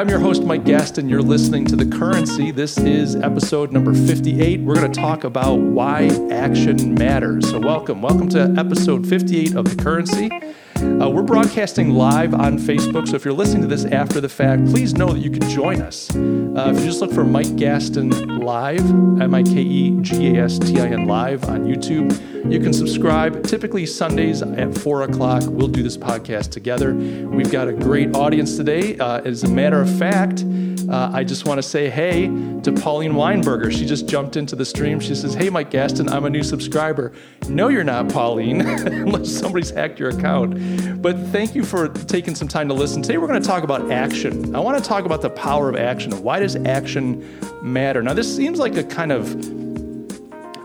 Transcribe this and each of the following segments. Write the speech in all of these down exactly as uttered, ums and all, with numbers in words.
I'm your host, Mike Gastin. You're listening to The Currency. This is episode number fifty-eight. We're going to talk about why action matters. So welcome. Welcome to episode fifty-eight of The Currency. Uh, we're broadcasting live on Facebook, so if you're listening to this after the fact, please know that you can join us. Uh, if you just look for Mike Gastin Live, M I K E G A S T I N Live on YouTube, you can subscribe. Typically Sundays at four o'clock, we'll do this podcast together. We've got a great audience today. Uh, as a matter of fact, uh, I just want to say hey to Pauline Weinberger. She just jumped into the stream. She says, hey, Mike Gastin, I'm a new subscriber. No, you're not, Pauline, unless somebody's hacked your account. But thank you for taking some time to listen. Today we're going to talk about action. I want to talk about the power of action. Why does action matter? Now, this seems like a kind of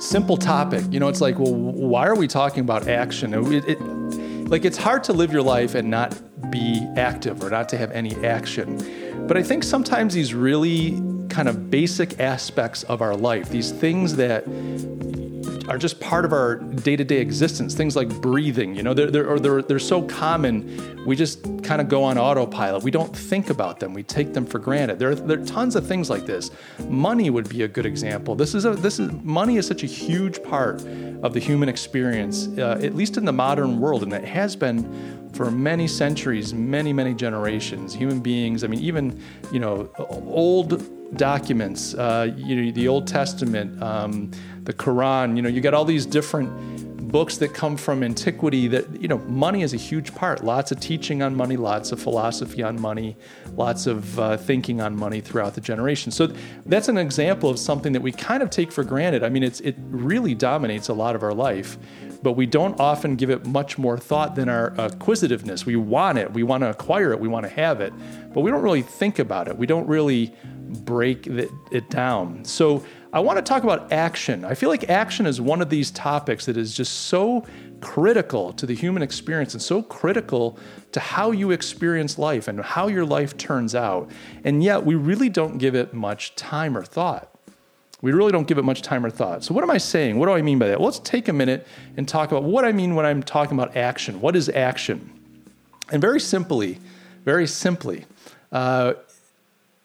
simple topic. You know, it's like, well, why are we talking about action? It, it, like, it's hard to live your life and not be active or not to have any action. But I think sometimes these really kind of basic aspects of our life, these things that are just part of our day-to-day existence. Things like breathing, you know, they're, they're, they're, they're so common, we just kind of go on autopilot. We don't think about them. We take them for granted. There are, there are tons of things like this. Money would be a good example. This is a, this is money is such a huge part of the human experience, uh, at least in the modern world, and it has been for many centuries, many, many generations. Human beings, I mean, even, you know, old documents, uh, you know, the Old Testament, um, the Quran, you know, you got all these different books that come from antiquity that, you know, money is a huge part. Lots of teaching on money, lots of philosophy on money, lots of uh, thinking on money throughout the generation. So that's an example of something that we kind of take for granted. I mean, it's it really dominates a lot of our life, but we don't often give it much more thought than our acquisitiveness. We want it, we want to acquire it, we want to have it, but we don't really think about it. We don't really break it down. So I want to talk about action. I feel like action is one of these topics that is just so critical to the human experience and so critical to how you experience life and how your life turns out. And yet we really don't give it much time or thought. We really don't give it much time or thought. So what am I saying? What do I mean by that? Well, let's take a minute and talk about what I mean when I'm talking about action. What is action? And very simply, very simply, uh,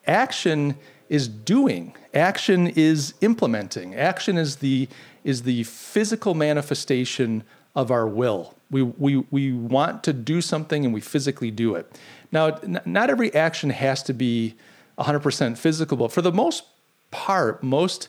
action is doing. Action is implementing. Action is the is the physical manifestation of our will. We we we want to do something and we physically do it. Now, n- not every action has to be one hundred percent physical, but for the most part, most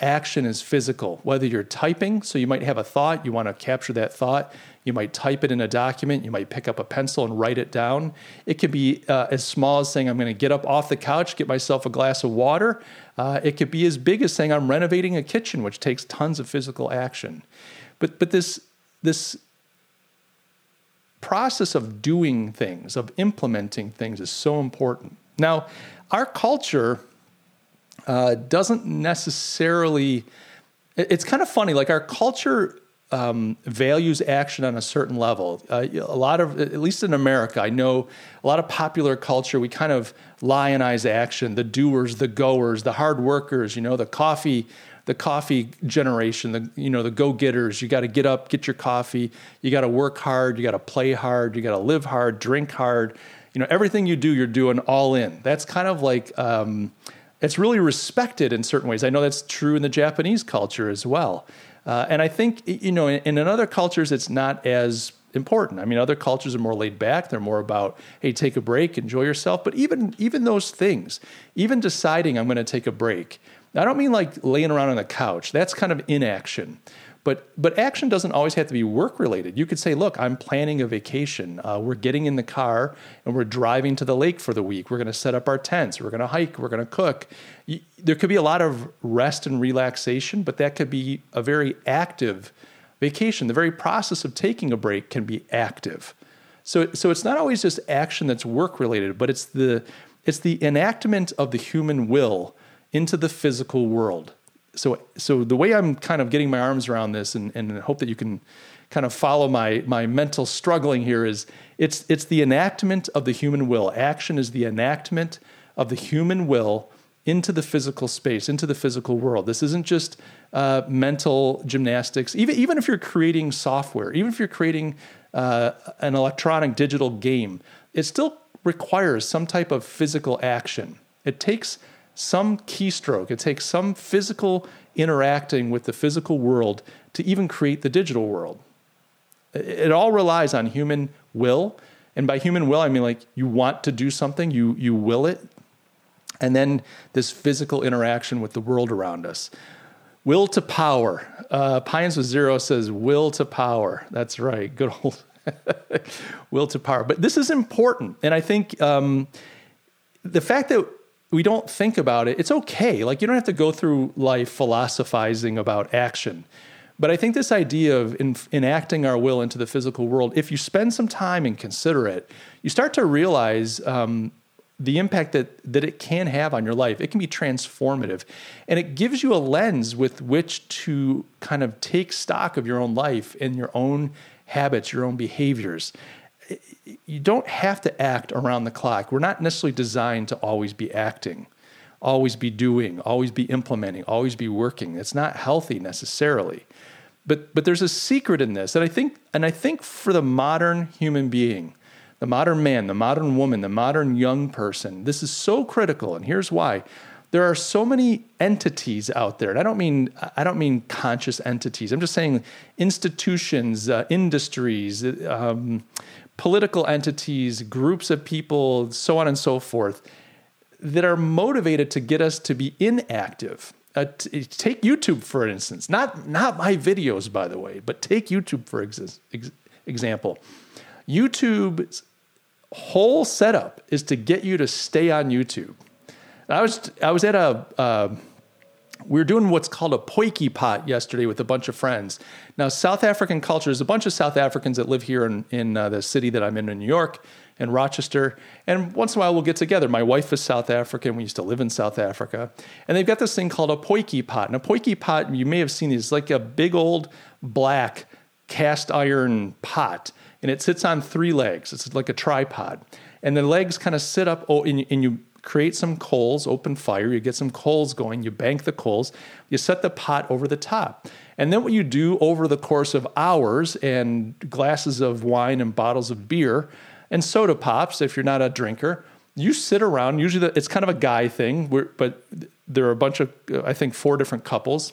action is physical, whether you're typing, so you might have a thought, you want to capture that thought, you might type it in a document, you might pick up a pencil and write it down. It could be uh, as small as saying, I'm going to get up off the couch, get myself a glass of water. Uh, it could be as big as saying, I'm renovating a kitchen, which takes tons of physical action. But but this this process of doing things, of implementing things is so important. Now, our culture Uh, doesn't necessarily, it's kind of funny, like our culture um, values action on a certain level. Uh, a lot of, at least in America, I know a lot of popular culture, we kind of lionize action, the doers, the goers, the hard workers, you know, the coffee, the coffee generation, the, you know, the go-getters. You got to get up, get your coffee, you got to work hard, you got to play hard, you got to live hard, drink hard. You know, everything you do, you're doing all in. That's kind of like, um, it's really respected in certain ways. I know that's true in the Japanese culture as well. Uh, and I think, you know, in, in other cultures, it's not as important. I mean, other cultures are more laid back. They're more about, hey, take a break, enjoy yourself. But even even those things, even deciding I'm going to take a break, I don't mean like laying around on the couch. That's kind of inaction. But but action doesn't always have to be work-related. You could say, look, I'm planning a vacation. Uh, we're getting in the car and we're driving to the lake for the week. We're going to set up our tents. We're going to hike. We're going to cook. You, there could be a lot of rest and relaxation, but that could be a very active vacation. The very process of taking a break can be active. So, so it's not always just action that's work-related, but it's the it's the enactment of the human will into the physical world. So so the way I'm kind of getting my arms around this and, and hope that you can kind of follow my my mental struggling here is it's it's the enactment of the human will. Action is the enactment of the human will into the physical space, into the physical world. This isn't just uh, mental gymnastics. Even, even if you're creating software, even if you're creating uh, an electronic digital game, it's still requires some type of physical action. It takes some keystroke. It takes some physical interacting with the physical world to even create the digital world. It all relies on human will. And by human will, I mean, like, you want to do something, you you will it. And then this physical interaction with the world around us. Will to power. Uh, Pines with Zero says, will to power. That's right. Good old will to power. But this is important. And I think um, the fact that we don't think about it, it's okay. Like, you don't have to go through life philosophizing about action. But I think this idea of in, enacting our will into the physical world, if you spend some time and consider it, you start to realize um, the impact that, that it can have on your life. It can be transformative. And it gives you a lens with which to kind of take stock of your own life and your own habits, your own behaviors. You don't have to act around the clock. We're not necessarily designed to always be acting, always be doing, always be implementing, always be working. It's not healthy necessarily. But but there's a secret in this. And I think and I think for the modern human being, the modern man, the modern woman, the modern young person, this is so critical. And here's why. There are so many entities out there, and I don't mean I don't mean conscious entities. I'm just saying institutions, uh, industries, um, political entities, groups of people, so on and so forth, that are motivated to get us to be inactive. Uh, t- take YouTube, for instance. Not not my videos, by the way, but take YouTube, for ex- ex- example. YouTube's whole setup is to get you to stay on YouTube. I was I was at a, uh, we were doing what's called a poiki pot yesterday with a bunch of friends. Now, South African culture, there's a bunch of South Africans that live here in, in uh, the city that I'm in, in New York, in Rochester. And once in a while, we'll get together. My wife is South African. We used to live in South Africa. And they've got this thing called a poiki pot. And a poiki pot, you may have seen these, like a big old black cast iron pot. And it sits on three legs. It's like a tripod. And the legs kind of sit up, oh, and, and you... create some coals, open fire, you get some coals going, you bank the coals, you set the pot over the top. And then what you do over the course of hours and glasses of wine and bottles of beer and soda pops, if you're not a drinker, you sit around. Usually the, it's kind of a guy thing, where, but there are a bunch of, I think, four different couples.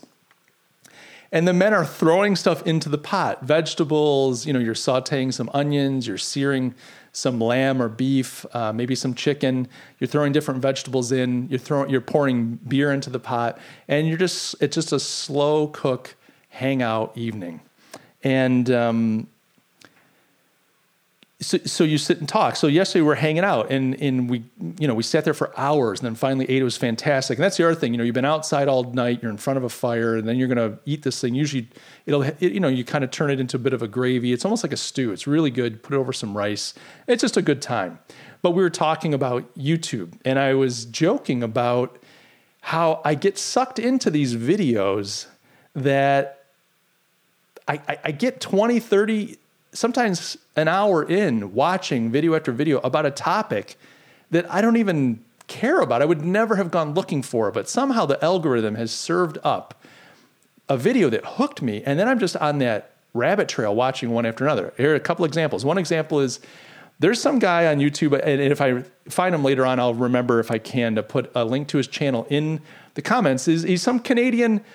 And the men are throwing stuff into the pot, vegetables, you know, you're sauteing some onions, you're searing some lamb or beef, uh, maybe some chicken. You're throwing different vegetables in. You're throwing, you're pouring beer into the pot, and you're just it's just a slow cook hangout evening, and um, so so you sit and talk. So yesterday we were hanging out, and and we you know we sat there for hours, and then finally ate. It was fantastic, and that's the other thing. You know, you've been outside all night. You're in front of a fire, and then you're gonna eat this thing. Usually, it'll it, you know you kind of turn it into a bit of a gravy. It's almost like a stew. It's really good. Put it over some rice. It's just a good time. But we were talking about YouTube, and I was joking about how I get sucked into these videos that I I, I get twenty, thirty. Sometimes an hour in watching video after video about a topic that I don't even care about. I would never have gone looking for, but somehow the algorithm has served up a video that hooked me. And then I'm just on that rabbit trail watching one after another. Here are a couple examples. One example is there's some guy on YouTube, and if I find him later on, I'll remember if I can to put a link to his channel in the comments. He's, he's some Canadian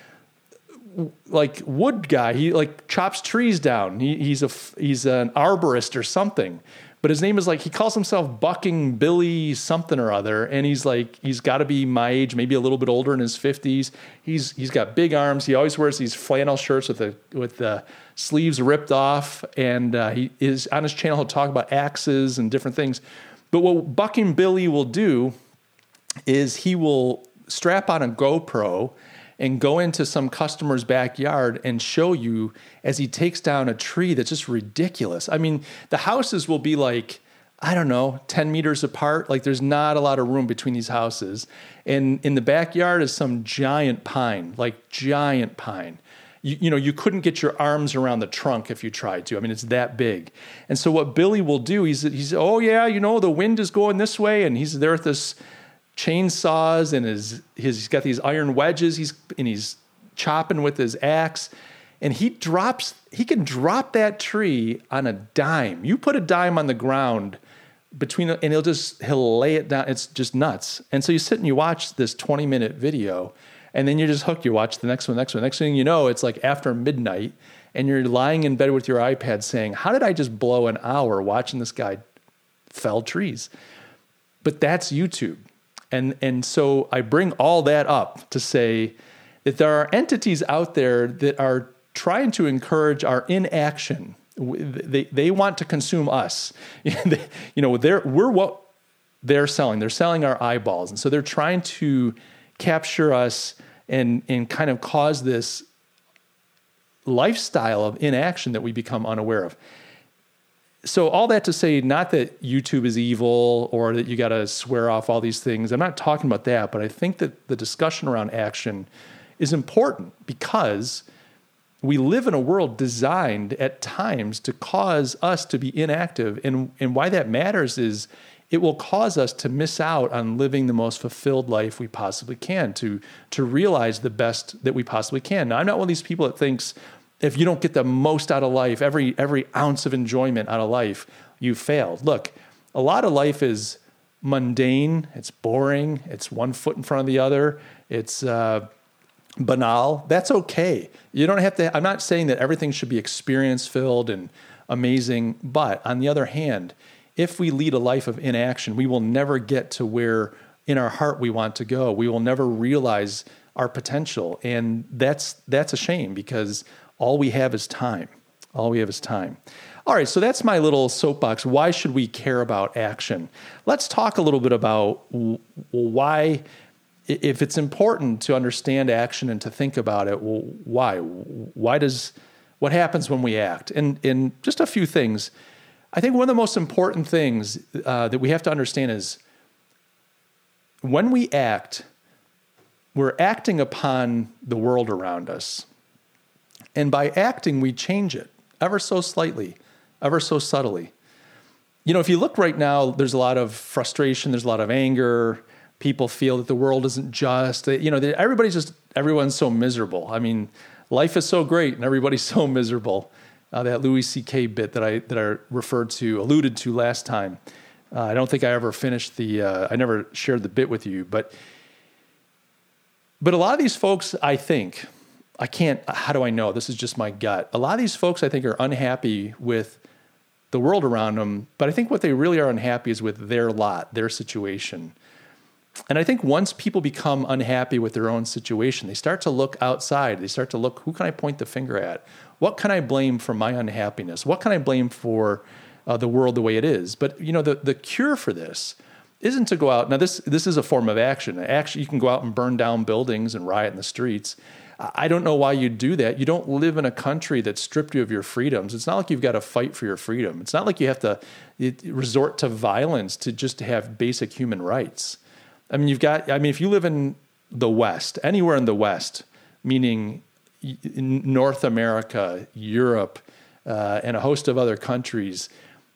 like wood guy. He like chops trees down. He, he's a, he's an arborist or something, but his name is like, he calls himself Bucking Billy something or other. And he's like, he's gotta be my age, maybe a little bit older, in his fifties. He's, he's got big arms. He always wears these flannel shirts with the, with the sleeves ripped off. And uh, he is on his channel. He'll talk about axes and different things, but what Bucking Billy will do is he will strap on a GoPro and go into some customer's backyard and show you as he takes down a tree that's just ridiculous. I mean, the houses will be like, I don't know, ten meters apart. Like, there's not a lot of room between these houses. And in the backyard is some giant pine, like giant pine. You, you know, you couldn't get your arms around the trunk if you tried to. I mean, it's that big. And so what Billy will do, he's, he's oh yeah, you know, the wind is going this way. And he's there at this chainsaws, and his, his he's got these iron wedges. He's and he's chopping with his axe, and he drops. He can drop that tree on a dime. You put a dime on the ground, between, and he'll just, he'll lay it down. It's just nuts. And so you sit and you watch this twenty minute video, and then you're just hooked. You watch the next one, next one, next thing you know, it's like after midnight and you're lying in bed with your iPad saying, how did I just blow an hour watching this guy fell trees? But that's YouTube. And, and so I bring all that up to say that there are entities out there that are trying to encourage our inaction. They they want to consume us. You know, they're, we're what they're selling. They're selling our eyeballs. And so they're trying to capture us and, and kind of cause this lifestyle of inaction that we become unaware of. So all that to say, not that YouTube is evil or that you got to swear off all these things. I'm not talking about that, but I think that the discussion around action is important because we live in a world designed at times to cause us to be inactive. And, and why that matters is it will cause us to miss out on living the most fulfilled life we possibly can, to, to realize the best that we possibly can. Now, I'm not one of these people that thinks if you don't get the most out of life, every, every ounce of enjoyment out of life, you failed. Look, a lot of life is mundane. It's boring. It's one foot in front of the other. It's, uh, banal. That's okay. You don't have to, I'm not saying that everything should be experience filled and amazing, but on the other hand, if we lead a life of inaction, we will never get to where in our heart we want to go. We will never realize our potential. And that's, that's a shame because all we have is time. All we have is time. All right. So that's my little soapbox. Why should we care about action? Let's talk a little bit about why. If it's important to understand action and to think about it, well, why? Why does, what happens when we act? And, and just a few things. I think one of the most important things uh, that we have to understand is when we act, we're acting upon the world around us. And by acting, we change it ever so slightly, ever so subtly. You know, if you look right now, there's a lot of frustration, there's a lot of anger. People feel that the world isn't just, you know, everybody's just, everyone's so miserable. I mean, life is so great and everybody's so miserable. Uh, that Louis C K bit that I that I referred to, alluded to last time. Uh, I don't think I ever finished the, uh, I never shared the bit with you, but, but a lot of these folks, I think, I can't, how do I know? This is just my gut. A lot of these folks, I think, are unhappy with the world around them, but I think what they really are unhappy is with their lot, their situation. And I think once people become unhappy with their own situation, they start to look outside. They start to look, who can I point the finger at? What can I blame for my unhappiness? What can I blame for uh, the world the way it is? But, you know, the, the cure for this isn't to go out. Now, this this is a form of action. Actually, you can go out and burn down buildings and riot in the streets. I don't know why you do that. You don't live in a country that stripped you of your freedoms. It's not like you've got to fight for your freedom. It's not like you have to resort to violence to just have basic human rights. I mean, you've got, I mean, if you live in the West, anywhere in the West, meaning North America, Europe, uh, and a host of other countries,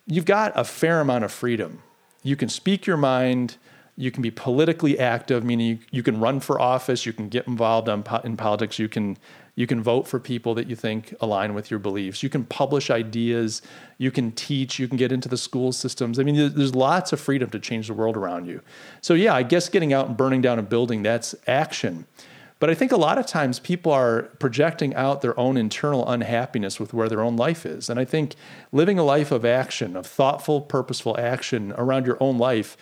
you've got a fair amount of freedom. You can speak your mind. You can be politically active, meaning you, you can run for office. You can get involved on, in politics. You can, you can vote for people that you think align with your beliefs. You can publish ideas. You can teach. You can get into the school systems. I mean, there's lots of freedom to change the world around you. So yeah, I guess getting out and burning down a building, that's action. But I think a lot of times people are projecting out their own internal unhappiness with where their own life is. And I think living a life of action, of thoughtful, purposeful action around your own life,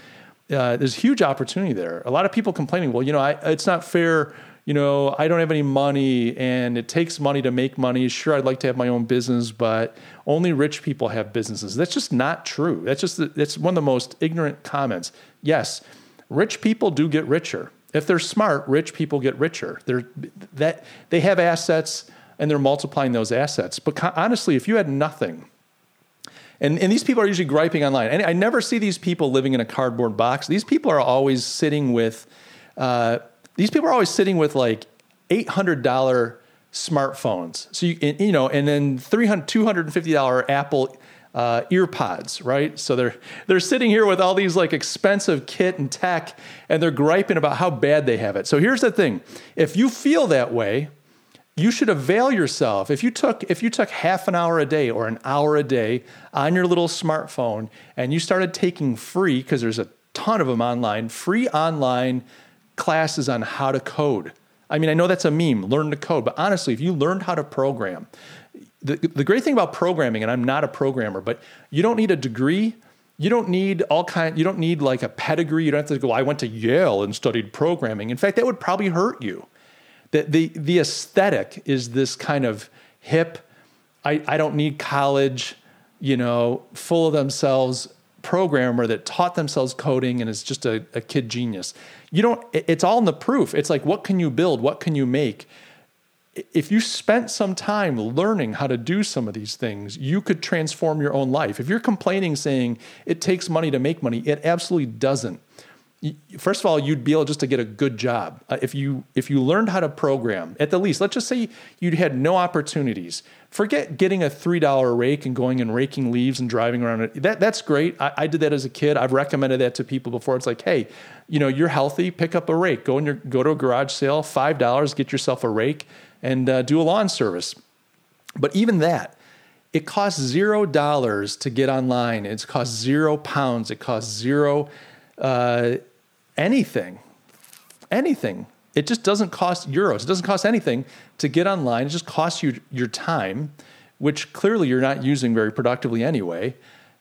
uh, there's huge opportunity there. A lot of people complaining, well, you know, I, it's not fair. You know, I don't have any money and it takes money to make money. Sure, I'd like to have my own business, but only rich people have businesses. That's just not true. That's just, the, that's one of the most ignorant comments. Yes, rich people do get richer. If they're smart, rich people get richer. They're, that, they have assets and they're multiplying those assets. But co- honestly, if you had nothing, and, and these people are usually griping online. And I never see these people living in a cardboard box. These people are always sitting with... Uh, These people are always sitting with like eight hundred dollars smartphones. So, you, you know, and then three hundred, two hundred fifty dollars Apple uh, ear pods, right? So they're, they're sitting here with all these like expensive kit and tech and they're griping about how bad they have it. So here's the thing. If you feel that way, you should avail yourself. If you took if you took half an hour a day or an hour a day on your little smartphone and you started taking free, because there's a ton of them online, free online classes on how to code. I mean, I know that's a meme, learn to code, but honestly, if you learned how to program, the, the great thing about programming, and I'm not a programmer, but you don't need a degree. You don't need all kind. You don't need like a pedigree. You don't have to go, I went to Yale and studied programming. In fact, that would probably hurt you. The, the, the aesthetic is this kind of hip, I, I don't need college, you know, full of themselves programmer that taught themselves coding and is just a, a kid genius. You don't, it's all in the proof. It's like, what can you build? What can you make? If you spent some time learning how to do some of these things, you could transform your own life. If you're complaining saying it takes money to make money, it absolutely doesn't. First of all, you'd be able just to get a good job. Uh, if you if you learned how to program, at the least, let's just say you'd had no opportunities. Forget getting a three dollar rake and going and raking leaves and driving around. That, that's great. I, I did that as a kid. I've recommended that to people before. It's like, hey, you know, you're healthy. Pick up a rake. Go in your go to a garage sale, five dollars, get yourself a rake and uh, do a lawn service. But even that, it costs zero dollars to get online. It's cost zero pounds. It costs zero Uh, anything, anything. It just doesn't cost euros. It doesn't cost anything to get online. It just costs you your time, which clearly you're not using very productively anyway.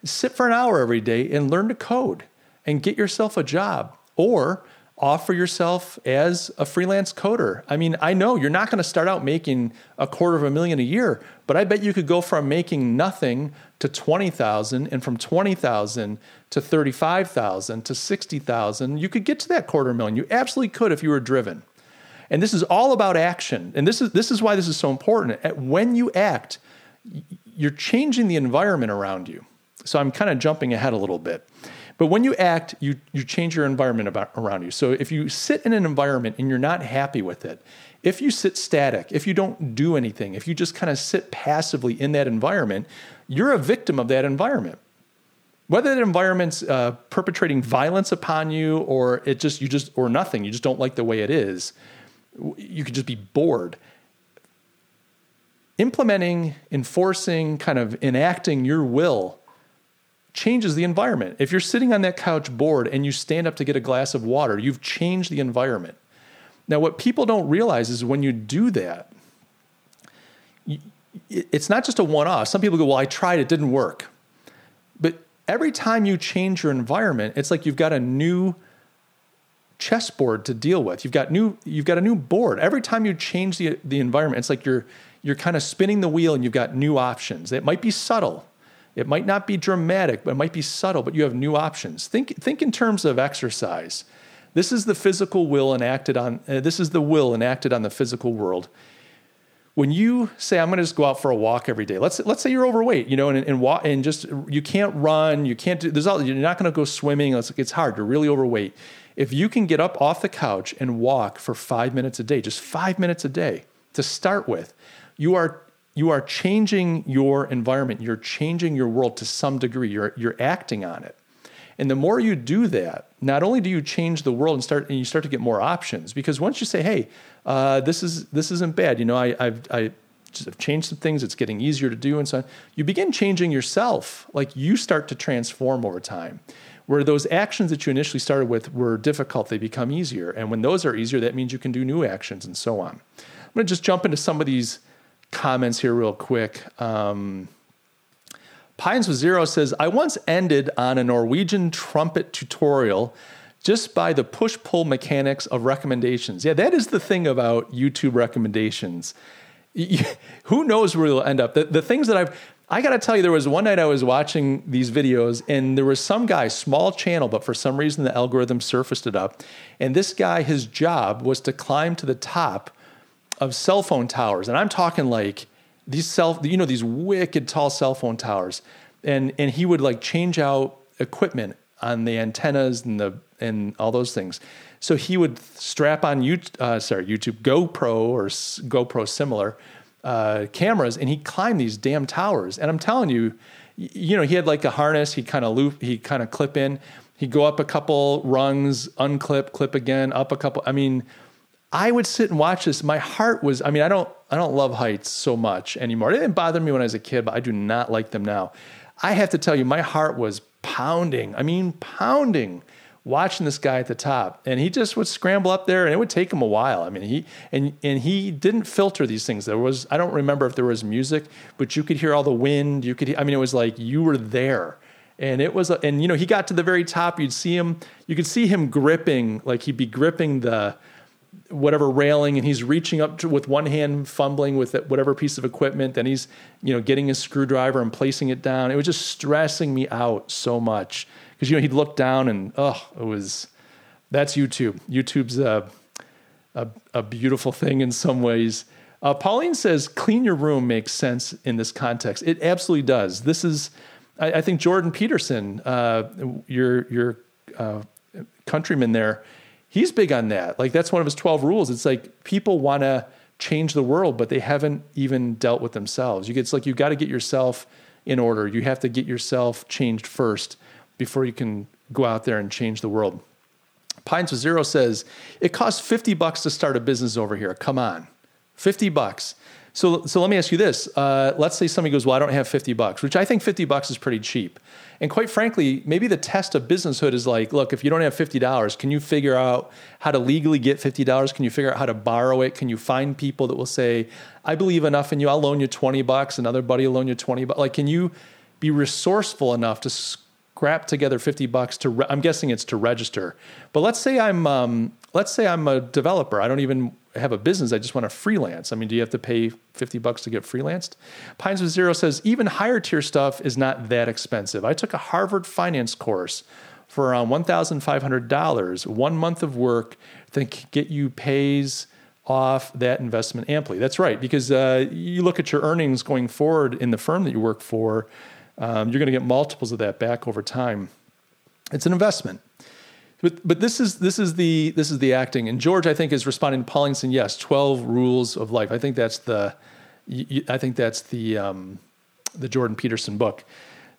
Sit for an hour every day and learn to code and get yourself a job or offer yourself as a freelance coder. I mean, I know you're not going to start out making a quarter of a million a year, but I bet you could go from making nothing to twenty thousand and from twenty thousand to thirty-five thousand to sixty thousand. You could get to that quarter million. You absolutely could if you were driven. And this is all about action. And this is this is why this is so important. When you act, you're changing the environment around you. So I'm kind of jumping ahead a little bit. But when you act, you you change your environment about, around you. So if you sit in an environment and you're not happy with it, if you sit static, if you don't do anything, if you just kind of sit passively in that environment, you're a victim of that environment. Whether that environment's uh, perpetrating violence upon you, or it just you just or nothing, you just don't like the way it is. You could just be bored. Implementing, enforcing, kind of enacting your will changes the environment. If you're sitting on that couch bored and you stand up to get a glass of water, you've changed the environment. Now, what people don't realize is when you do that, it's not just a one-off. Some people go, well, I tried, it didn't work. But every time you change your environment, it's like you've got a new chessboard to deal with. You've got new, you've got a new board. Every time you change the, the environment, it's like you're, you're kind of spinning the wheel and you've got new options. It might be subtle. It might not be dramatic, but it might be subtle, but you have new options. Think think in terms of exercise. This is the physical will enacted on, uh, this is the will enacted on the physical world. When you say, I'm going to just go out for a walk every day, let's let's say you're overweight, you know, and, and, walk, and just, you can't run, you can't do, there's all, you're not going to go swimming, it's, it's hard, you're really overweight. If you can get up off the couch and walk for five minutes a day, just five minutes a day to start with, you are You are changing your environment. You're changing your world to some degree. You're you're acting on it, and the more you do that, not only do you change the world and start and you start to get more options. Because once you say, "Hey, uh, this is this isn't bad," you know, I I've, I just have changed some things. It's getting easier to do, and so on. You begin changing yourself. Like you start to transform over time. Where those actions that you initially started with were difficult, they become easier. And when those are easier, that means you can do new actions and so on. I'm going to just jump into some of these comments here real quick. Um, Pines with Zero says, I once ended on a Norwegian trumpet tutorial just by the push-pull mechanics of recommendations. Yeah, that is the thing about YouTube recommendations. Who knows where you'll end up? The, the things that I've, I got to tell you, there was one night I was watching these videos and there was some guy, small channel, but for some reason the algorithm surfaced it up. And this guy, his job was to climb to the top of cell phone towers, and I'm talking like these cell, you know, these wicked tall cell phone towers, and and he would like change out equipment on the antennas and the and all those things. So he would strap on you, uh, sorry, YouTube GoPro or GoPro similar uh, cameras, and he climbed these damn towers. And I'm telling you, you know, he had like a harness. He kind of loop, he kind of clip in. He'd go up a couple rungs, unclip, clip again, up a couple. I mean. I would sit and watch this. My heart was, I mean, I don't, I don't love heights so much anymore. It didn't bother me when I was a kid, but I do not like them now. I have to tell you, my heart was pounding. I mean, pounding, watching this guy at the top. And he just would scramble up there, and it would take him a while. I mean, he and and he didn't filter these things. There was, I don't remember if there was music, but you could hear all the wind. You could, I mean, it was like you were there. And it was, and you know, he got to the very top. You'd see him, you could see him gripping, like he'd be gripping the whatever railing, and he's reaching up to, with one hand, fumbling with whatever piece of equipment. Then he's, you know, getting his screwdriver and placing it down. It was just stressing me out so much because, you know, he'd look down and, oh, it was, that's YouTube. YouTube's a, a, a beautiful thing in some ways. Uh, Pauline says, clean your room makes sense in this context. It absolutely does. This is, I, I think Jordan Peterson, uh, your, your uh, countryman there, he's big on that. Like, that's one of his twelve rules. It's like people want to change the world, but they haven't even dealt with themselves. You get, it's like you got to get yourself in order. You have to get yourself changed first before you can go out there and change the world. Pines with Zero says, it costs fifty bucks to start a business over here. Come on, fifty bucks. So, so let me ask you this. Uh, let's say somebody goes, well, I don't have fifty bucks, which I think fifty bucks is pretty cheap. And quite frankly, maybe the test of businesshood is like, look, if you don't have fifty dollars, can you figure out how to legally get fifty dollars? Can you figure out how to borrow it? Can you find people that will say, I believe enough in you, I'll loan you twenty bucks. Another buddy will loan you twenty bucks. Like, can you be resourceful enough to scrap together fifty bucks to, re- I'm guessing it's to register. But let's say I'm, um, let's say I'm a developer. I don't even have a business. I just want to freelance. I mean, do you have to pay fifty bucks to get freelanced? Pines with Zero says, even higher tier stuff is not that expensive. I took a Harvard finance course for around fifteen hundred dollars, one month of work that can get you pays off that investment amply. That's right. Because uh, you look at your earnings going forward in the firm that you work for, um, you're going to get multiples of that back over time. It's an investment. But but this is this is the this is the acting, and George, I think, is responding to Paulingson. Yes, twelve rules of life. I think that's the I think that's the um, the Jordan Peterson book.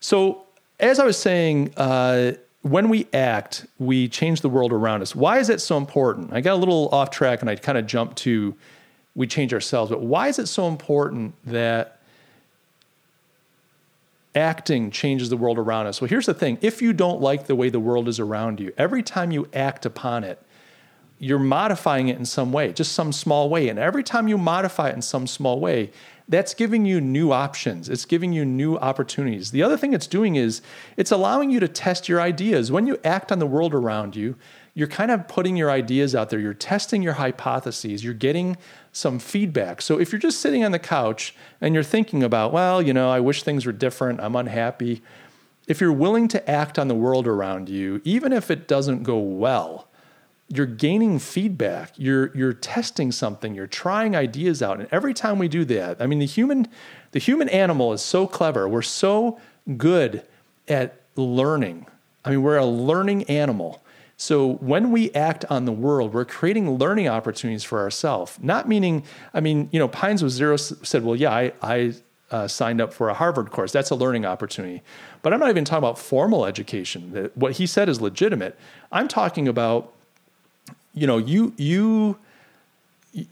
So as I was saying, uh, when we act, we change the world around us. Why is it so important? I got a little off track, and I kind of jumped to we change ourselves. But why is it so important that acting changes the world around us? Well, here's the thing. If you don't like the way the world is around you, every time you act upon it, you're modifying it in some way, just some small way. And every time you modify it in some small way, that's giving you new options. It's giving you new opportunities. The other thing it's doing is it's allowing you to test your ideas. When you act on the world around you, you're kind of putting your ideas out there. You're testing your hypotheses. You're getting some feedback. So if you're just sitting on the couch and you're thinking about, well, you know, I wish things were different, I'm unhappy. If you're willing to act on the world around you, even if it doesn't go well, you're gaining feedback. You're you're testing something. You're trying ideas out. And every time we do that, I mean, the human the human animal is so clever. We're so good at learning. I mean, we're a learning animal. So when we act on the world, we're creating learning opportunities for ourselves. Not meaning, I mean, you know, Pines with Zero said, well, yeah, I, I uh, signed up for a Harvard course. That's a learning opportunity. But I'm not even talking about formal education. That what he said is legitimate. I'm talking about, you know, you, you, you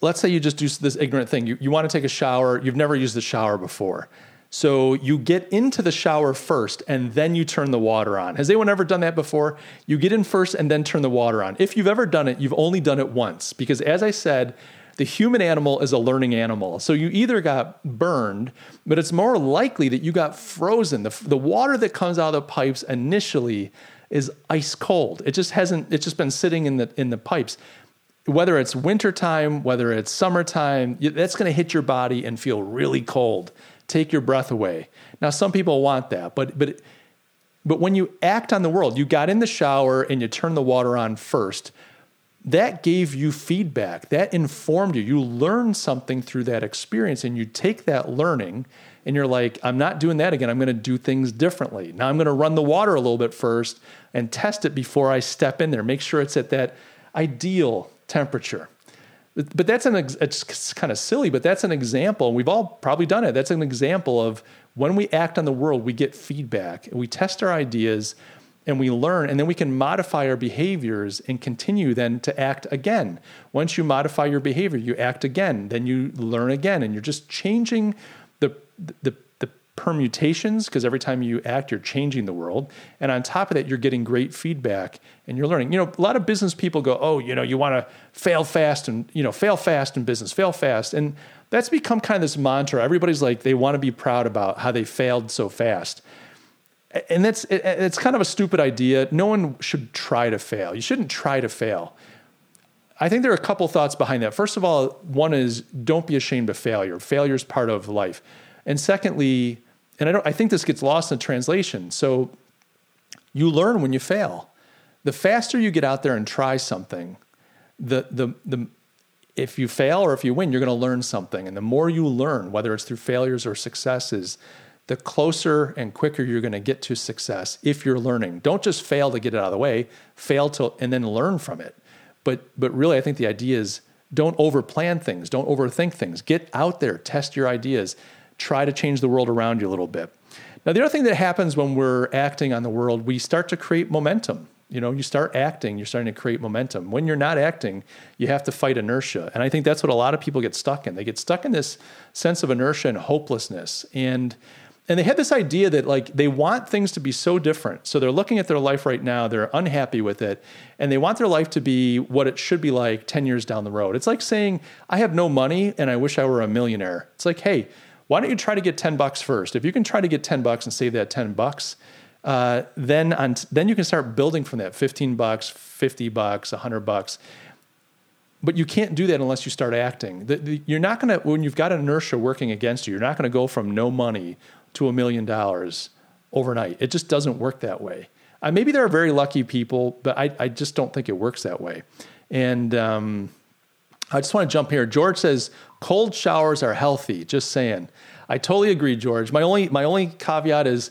let's say you just do this ignorant thing. You, you want to take a shower. You've never used the shower before. So you get into the shower first and then you turn the water on. Has anyone ever done that before? You get in first and then turn the water on. If you've ever done it, you've only done it once, because as I said, the human animal is a learning animal. So you either got burned, but it's more likely that you got frozen. The, the water that comes out of the pipes initially is ice cold. It just hasn't, it's just been sitting in the, in the pipes. Whether it's wintertime, whether it's summertime, that's going to hit your body and feel really cold. Take your breath away. Now, some people want that, but but but when you act on the world, you got in the shower and you turned the water on first, that gave you feedback. That informed you. You learned something through that experience, and you take that learning and you're like, I'm not doing that again. I'm going to do things differently. Now I'm going to run the water a little bit first and test it before I step in there. Make sure it's at that ideal temperature. But that's an, it's kind of silly, but that's an example. We've all probably done it. That's an example of when we act on the world, we get feedback. We test our ideas. and we learn, and then we can modify our behaviors and continue then to act again. Once you modify your behavior, you act again, then you learn again, and you're just changing the the, the permutations, because every time you act, you're changing the world. And on top of that, you're getting great feedback and you're learning. You know, a lot of business people go, oh, you know, you want to fail fast and, you know, fail fast in business, fail fast. And that's become kind of this mantra. Everybody's like, they want to be proud about how they failed so fast. And that's it, it's kind of a stupid idea. No one should try to fail. You shouldn't try to fail. I think there are a couple thoughts behind that. First of all, one is don't be ashamed of failure. Failure is part of life. And secondly, and I don't, I think this gets lost in translation. So you learn when you fail. The faster you get out there and try something, the the the if you fail or if you win, you're going to learn something. And the more you learn, whether it's through failures or successes, the closer and quicker you're going to get to success if you're learning. Don't just fail to get it out of the way, fail to, and then learn from it. But but really, I think the idea is don't overplan things, don't overthink things. Get out there, test your ideas, try to change the world around you a little bit. Now, the other thing that happens when we're acting on the world, we start to create momentum. You know, you start acting, you're starting to create momentum. When you're not acting, you have to fight inertia. And I think that's what a lot of people get stuck in. They get stuck in this sense of inertia and hopelessness. And And they had this idea that like they want things to be so different. So they're looking at their life right now, they're unhappy with it, and they want their life to be what it should be like ten years down the road. It's like saying, I have no money and I wish I were a millionaire. It's like, hey, why don't you try to get ten bucks first? If you can try to get ten bucks and save that ten bucks, uh, then on t- then you can start building from that fifteen bucks, fifty bucks, one hundred bucks. But you can't do that unless you start acting. The, the, you're not going to, when you've got inertia working against you, you're not going to go from no money to a million dollars overnight. It just doesn't work that way. Uh, maybe there are very lucky people, but I, I just don't think it works that way. And um, I just want to jump here. George says, cold showers are healthy. Just saying. I totally agree, George. My only my only caveat is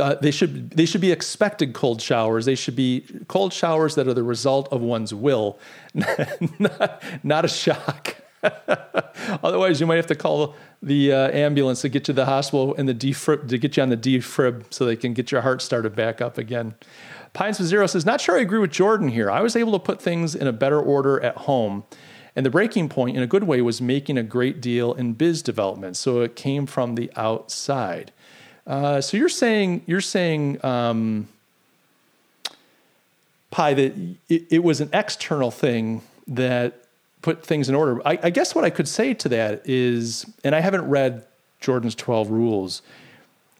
uh, they should they should be expected cold showers. They should be cold showers that are the result of one's will, not, not a shock. Otherwise, you might have to call the uh, ambulance to get you to the hospital and the defrib to get you on the defrib so they can get your heart started back up again. Pines with Zero says, not sure I agree with Jordan here. I was able to put things in a better order at home. And the breaking point in a good way was making a great deal in biz development. So it came from the outside. Uh, so you're saying, you're saying, um, Pi, that it, it was an external thing that put things in order. I, I guess what I could say to that is, and I haven't read Jordan's twelve rules,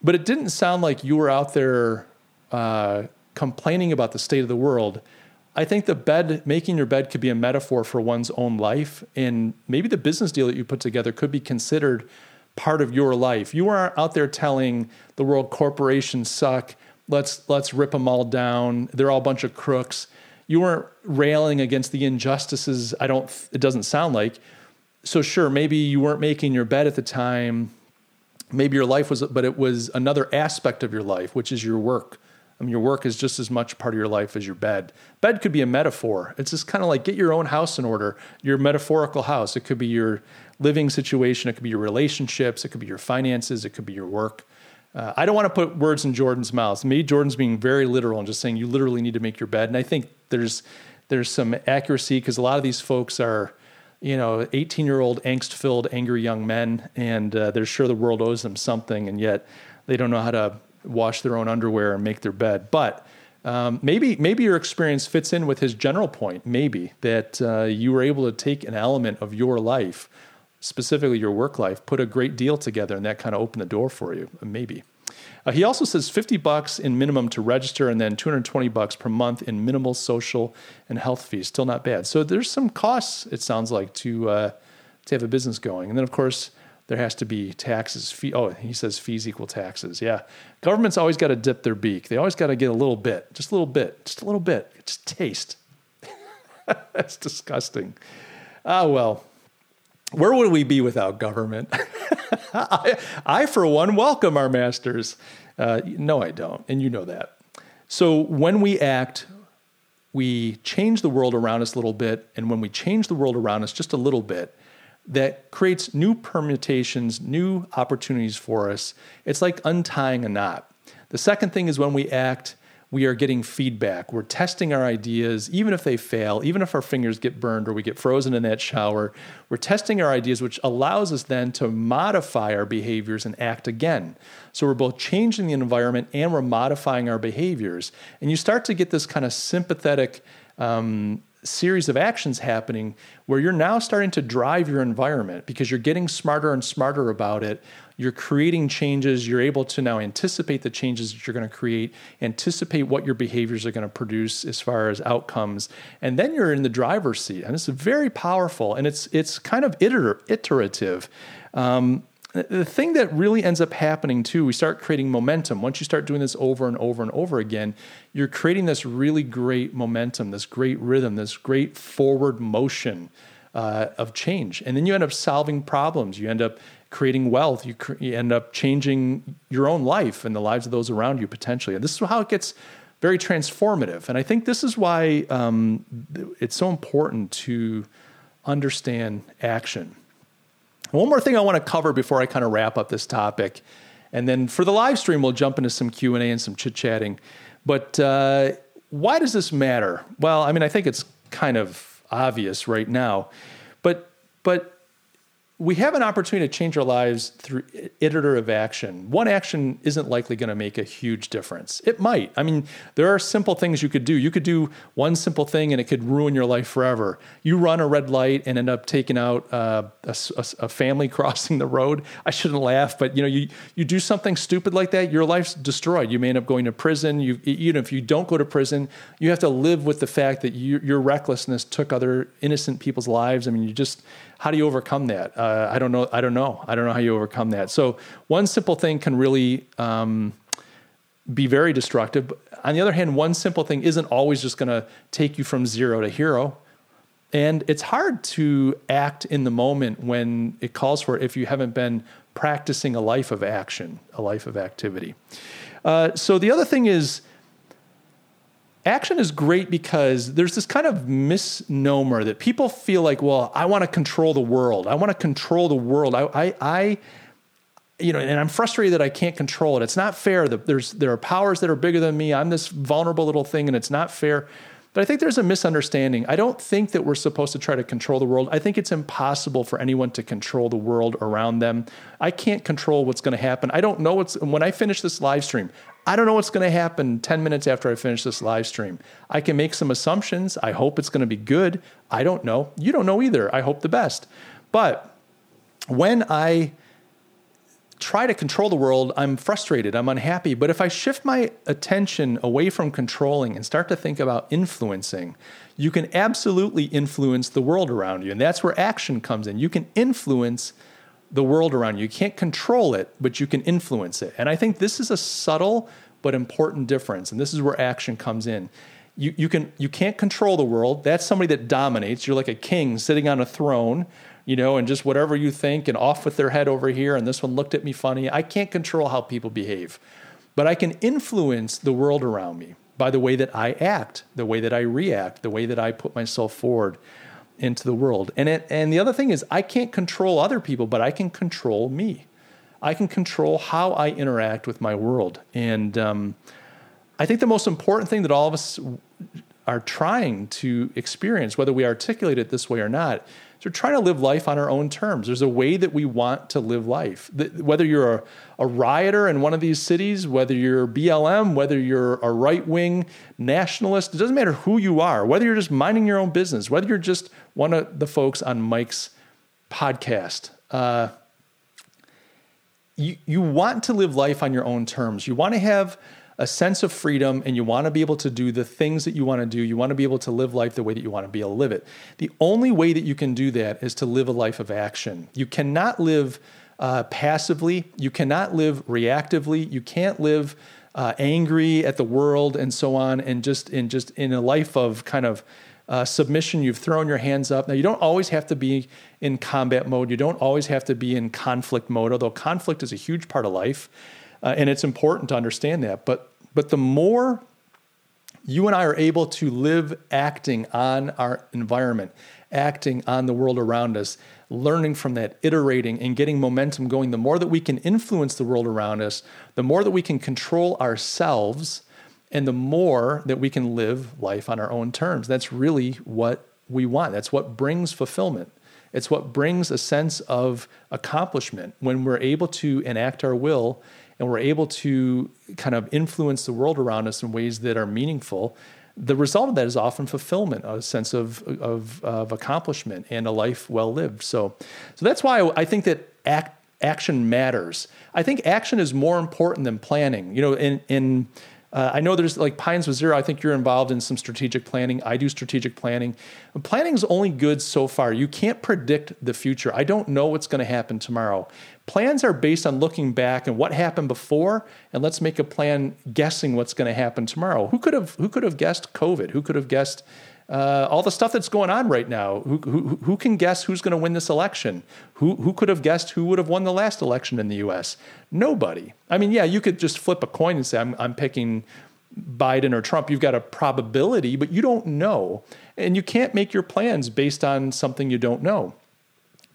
but it didn't sound like you were out there uh, complaining about the state of the world. I think the bed, making your bed could be a metaphor for one's own life. And maybe the business deal that you put together could be considered part of your life. You aren't out there telling the world corporations suck. Let's, let's rip them all down. They're all a bunch of crooks. You weren't railing against the injustices. I don't, it doesn't sound like. So sure, maybe you weren't making your bed at the time. Maybe your life was, but it was another aspect of your life, which is your work. I mean, your work is just as much part of your life as your bed. Bed could be a metaphor. It's just kind of like, get your own house in order, your metaphorical house. It could be your living situation. It could be your relationships. It could be your finances. It could be your work. Uh, I don't want to put words in Jordan's mouth. Maybe Jordan's being very literal and just saying you literally need to make your bed. And I think there's there's some accuracy because a lot of these folks are, you know, eighteen-year-old angst-filled, angry young men, and uh, they're sure the world owes them something, and yet they don't know how to wash their own underwear and make their bed. But um, maybe maybe your experience fits in with his general point. Maybe that uh, you were able to take an element of your life, specifically your work life, put a great deal together, and that kind of opened the door for you, maybe. Uh, he also says fifty bucks in minimum to register and then two hundred twenty bucks per month in minimal social and health fees. Still not bad. So there's some costs, it sounds like, to uh, to have a business going. And then, of course, there has to be taxes. Fee- oh, he says fees equal taxes. Yeah. Government's always got to dip their beak. They always got to get a little bit, just a little bit, just a little bit, just taste. That's disgusting. Ah, well. Where would we be without government? I, I, for one, welcome our masters. Uh, no, I don't. And you know that. So when we act, we change the world around us a little bit. And when we change the world around us just a little bit, that creates new permutations, new opportunities for us. It's like untying a knot. The second thing is when we act, we are getting feedback. We're testing our ideas, even if they fail, even if our fingers get burned or we get frozen in that shower. We're testing our ideas, which allows us then to modify our behaviors and act again. So we're both changing the environment and we're modifying our behaviors. And you start to get this kind of sympathetic um, series of actions happening where you're now starting to drive your environment because you're getting smarter and smarter about it. You're creating changes. You're able to now anticipate the changes that you're going to create, anticipate what your behaviors are going to produce as far as outcomes. And then you're in the driver's seat. And it's very powerful. And it's it's kind of iter- iterative. Um, the thing that really ends up happening too, we start creating momentum. Once you start doing this over and over and over again, you're creating this really great momentum, this great rhythm, this great forward motion uh, of change. And then you end up solving problems. You end up creating wealth, you, cre- you end up changing your own life and the lives of those around you potentially. And this is how it gets very transformative. And I think this is why um, it's so important to understand action. One more thing I want to cover before I kind of wrap up this topic. And then for the live stream, we'll jump into some Q and A and some chit-chatting. But uh, why does this matter? Well, I mean, I think it's kind of obvious right now. But but... we have an opportunity to change our lives through iterative action. One action isn't likely going to make a huge difference. It might. I mean, there are simple things you could do. You could do one simple thing and it could ruin your life forever. You run a red light and end up taking out uh, a, a, a family crossing the road. I shouldn't laugh, but you know, you, you do something stupid like that, your life's destroyed. You may end up going to prison. You, you know, if you don't go to prison, you have to live with the fact that you, your recklessness took other innocent people's lives. I mean, you just... how do you overcome that? Uh, I don't know. I don't know. I don't know how you overcome that. So one simple thing can really um, be very destructive. On the other hand, one simple thing isn't always just going to take you from zero to hero. And it's hard to act in the moment when it calls for it if you haven't been practicing a life of action, a life of activity. Uh, so the other thing is, action is great because there's this kind of misnomer that people feel like, well, I want to control the world. I want to control the world. I, I, I, you know, and I'm frustrated that I can't control it. It's not fair. There's, there are powers that are bigger than me. I'm this vulnerable little thing and it's not fair. But I think there's a misunderstanding. I don't think that we're supposed to try to control the world. I think it's impossible for anyone to control the world around them. I can't control what's going to happen. I don't know what's, when I finish this live stream, I don't know what's going to happen ten minutes after I finish this live stream. I can make some assumptions. I hope it's going to be good. I don't know. You don't know either. I hope the best. But when I try to control the world, I'm frustrated. I'm unhappy. But if I shift my attention away from controlling and start to think about influencing, you can absolutely influence the world around you. And that's where action comes in. You can influence the world around you. You can't control it, but you can influence it. And I think this is a subtle but important difference. And this is where action comes in. You you can you can't control the world. That's somebody that dominates. You're like a king sitting on a throne, you know, and just whatever you think and off with their head over here. And this one looked at me funny. I can't control how people behave, but I can influence the world around me by the way that I act, the way that I react, the way that I put myself forward into the world. And it, and the other thing is I can't control other people, but I can control me. I can control how I interact with my world. And um, I think the most important thing that all of us are trying to experience, whether we articulate it this way or not, is we're trying to live life on our own terms. There's a way that we want to live life. Whether you're a, a rioter in one of these cities, whether you're B L M, whether you're a right-wing nationalist, it doesn't matter who you are, whether you're just minding your own business, whether you're just one of the folks on Mike's podcast, uh, you, you want to live life on your own terms. You want to have a sense of freedom, and you want to be able to do the things that you want to do. You want to be able to live life the way that you want to be able to live it. The only way that you can do that is to live a life of action. You cannot live uh, passively. You cannot live reactively. You can't live uh, angry at the world and so on, and just in just in a life of kind of Uh, submission. You've thrown your hands up. Now, you don't always have to be in combat mode. You don't always have to be in conflict mode, although conflict is a huge part of life. Uh, and it's important to understand that. But but the more you and I are able to live acting on our environment, acting on the world around us, learning from that, iterating and getting momentum going, the more that we can influence the world around us, the more that we can control ourselves, and the more that we can live life on our own terms. That's really what we want. That's what brings fulfillment. It's what brings a sense of accomplishment when we're able to enact our will and we're able to kind of influence the world around us in ways that are meaningful. The result of that is often fulfillment, a sense of of, of accomplishment, and a life well lived. So, so that's why I think that act, action matters. I think action is more important than planning. You know, in in uh, I know there's like Pines with Zero. I think you're involved in some strategic planning. I do strategic planning. Planning is only good so far. You can't predict the future. I don't know what's going to happen tomorrow. Plans are based on looking back and what happened before, and let's make a plan guessing what's going to happen tomorrow. Who could have who could have guessed COVID? Who could have guessed uh, all the stuff that's going on right now? Who who, who can guess who's going to win this election? Who who could have guessed who would have won the last election in the U S? Nobody. I mean, yeah, you could just flip a coin and say I'm I'm picking Biden or Trump. You've got a probability, but you don't know, and you can't make your plans based on something you don't know.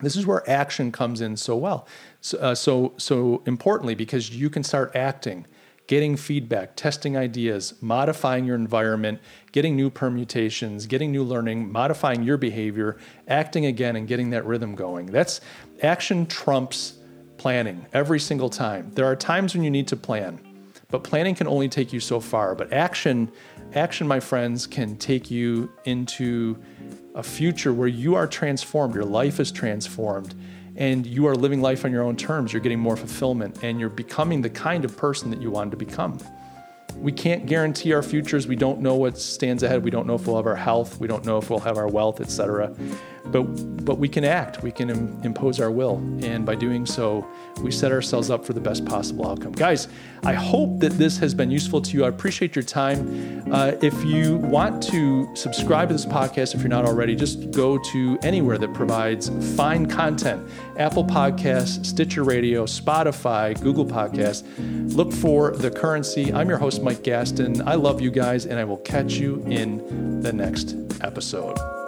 This is where action comes in so well, so, uh, so so importantly, because you can start acting, getting feedback, testing ideas, modifying your environment, getting new permutations, getting new learning, modifying your behavior, acting again, and getting that rhythm going. That's action trumps planning every single time. There are times when you need to plan, but planning can only take you so far. But action, action, my friends, can take you into a future where you are transformed, your life is transformed, and you are living life on your own terms. You're getting more fulfillment, and you're becoming the kind of person that you wanted to become. We can't guarantee our futures. We don't know what stands ahead. We don't know if we'll have our health. We don't know if we'll have our wealth, et cetera. But but we can act. We can im- impose our will. And by doing so, we set ourselves up for the best possible outcome. Guys, I hope that this has been useful to you. I appreciate your time. Uh, if you want to subscribe to this podcast, if you're not already, just go to anywhere that provides fine content. Apple Podcasts, Stitcher Radio, Spotify, Google Podcasts. Look for The Currency. I'm your host, Mike Gastin. I love you guys, and I will catch you in the next episode.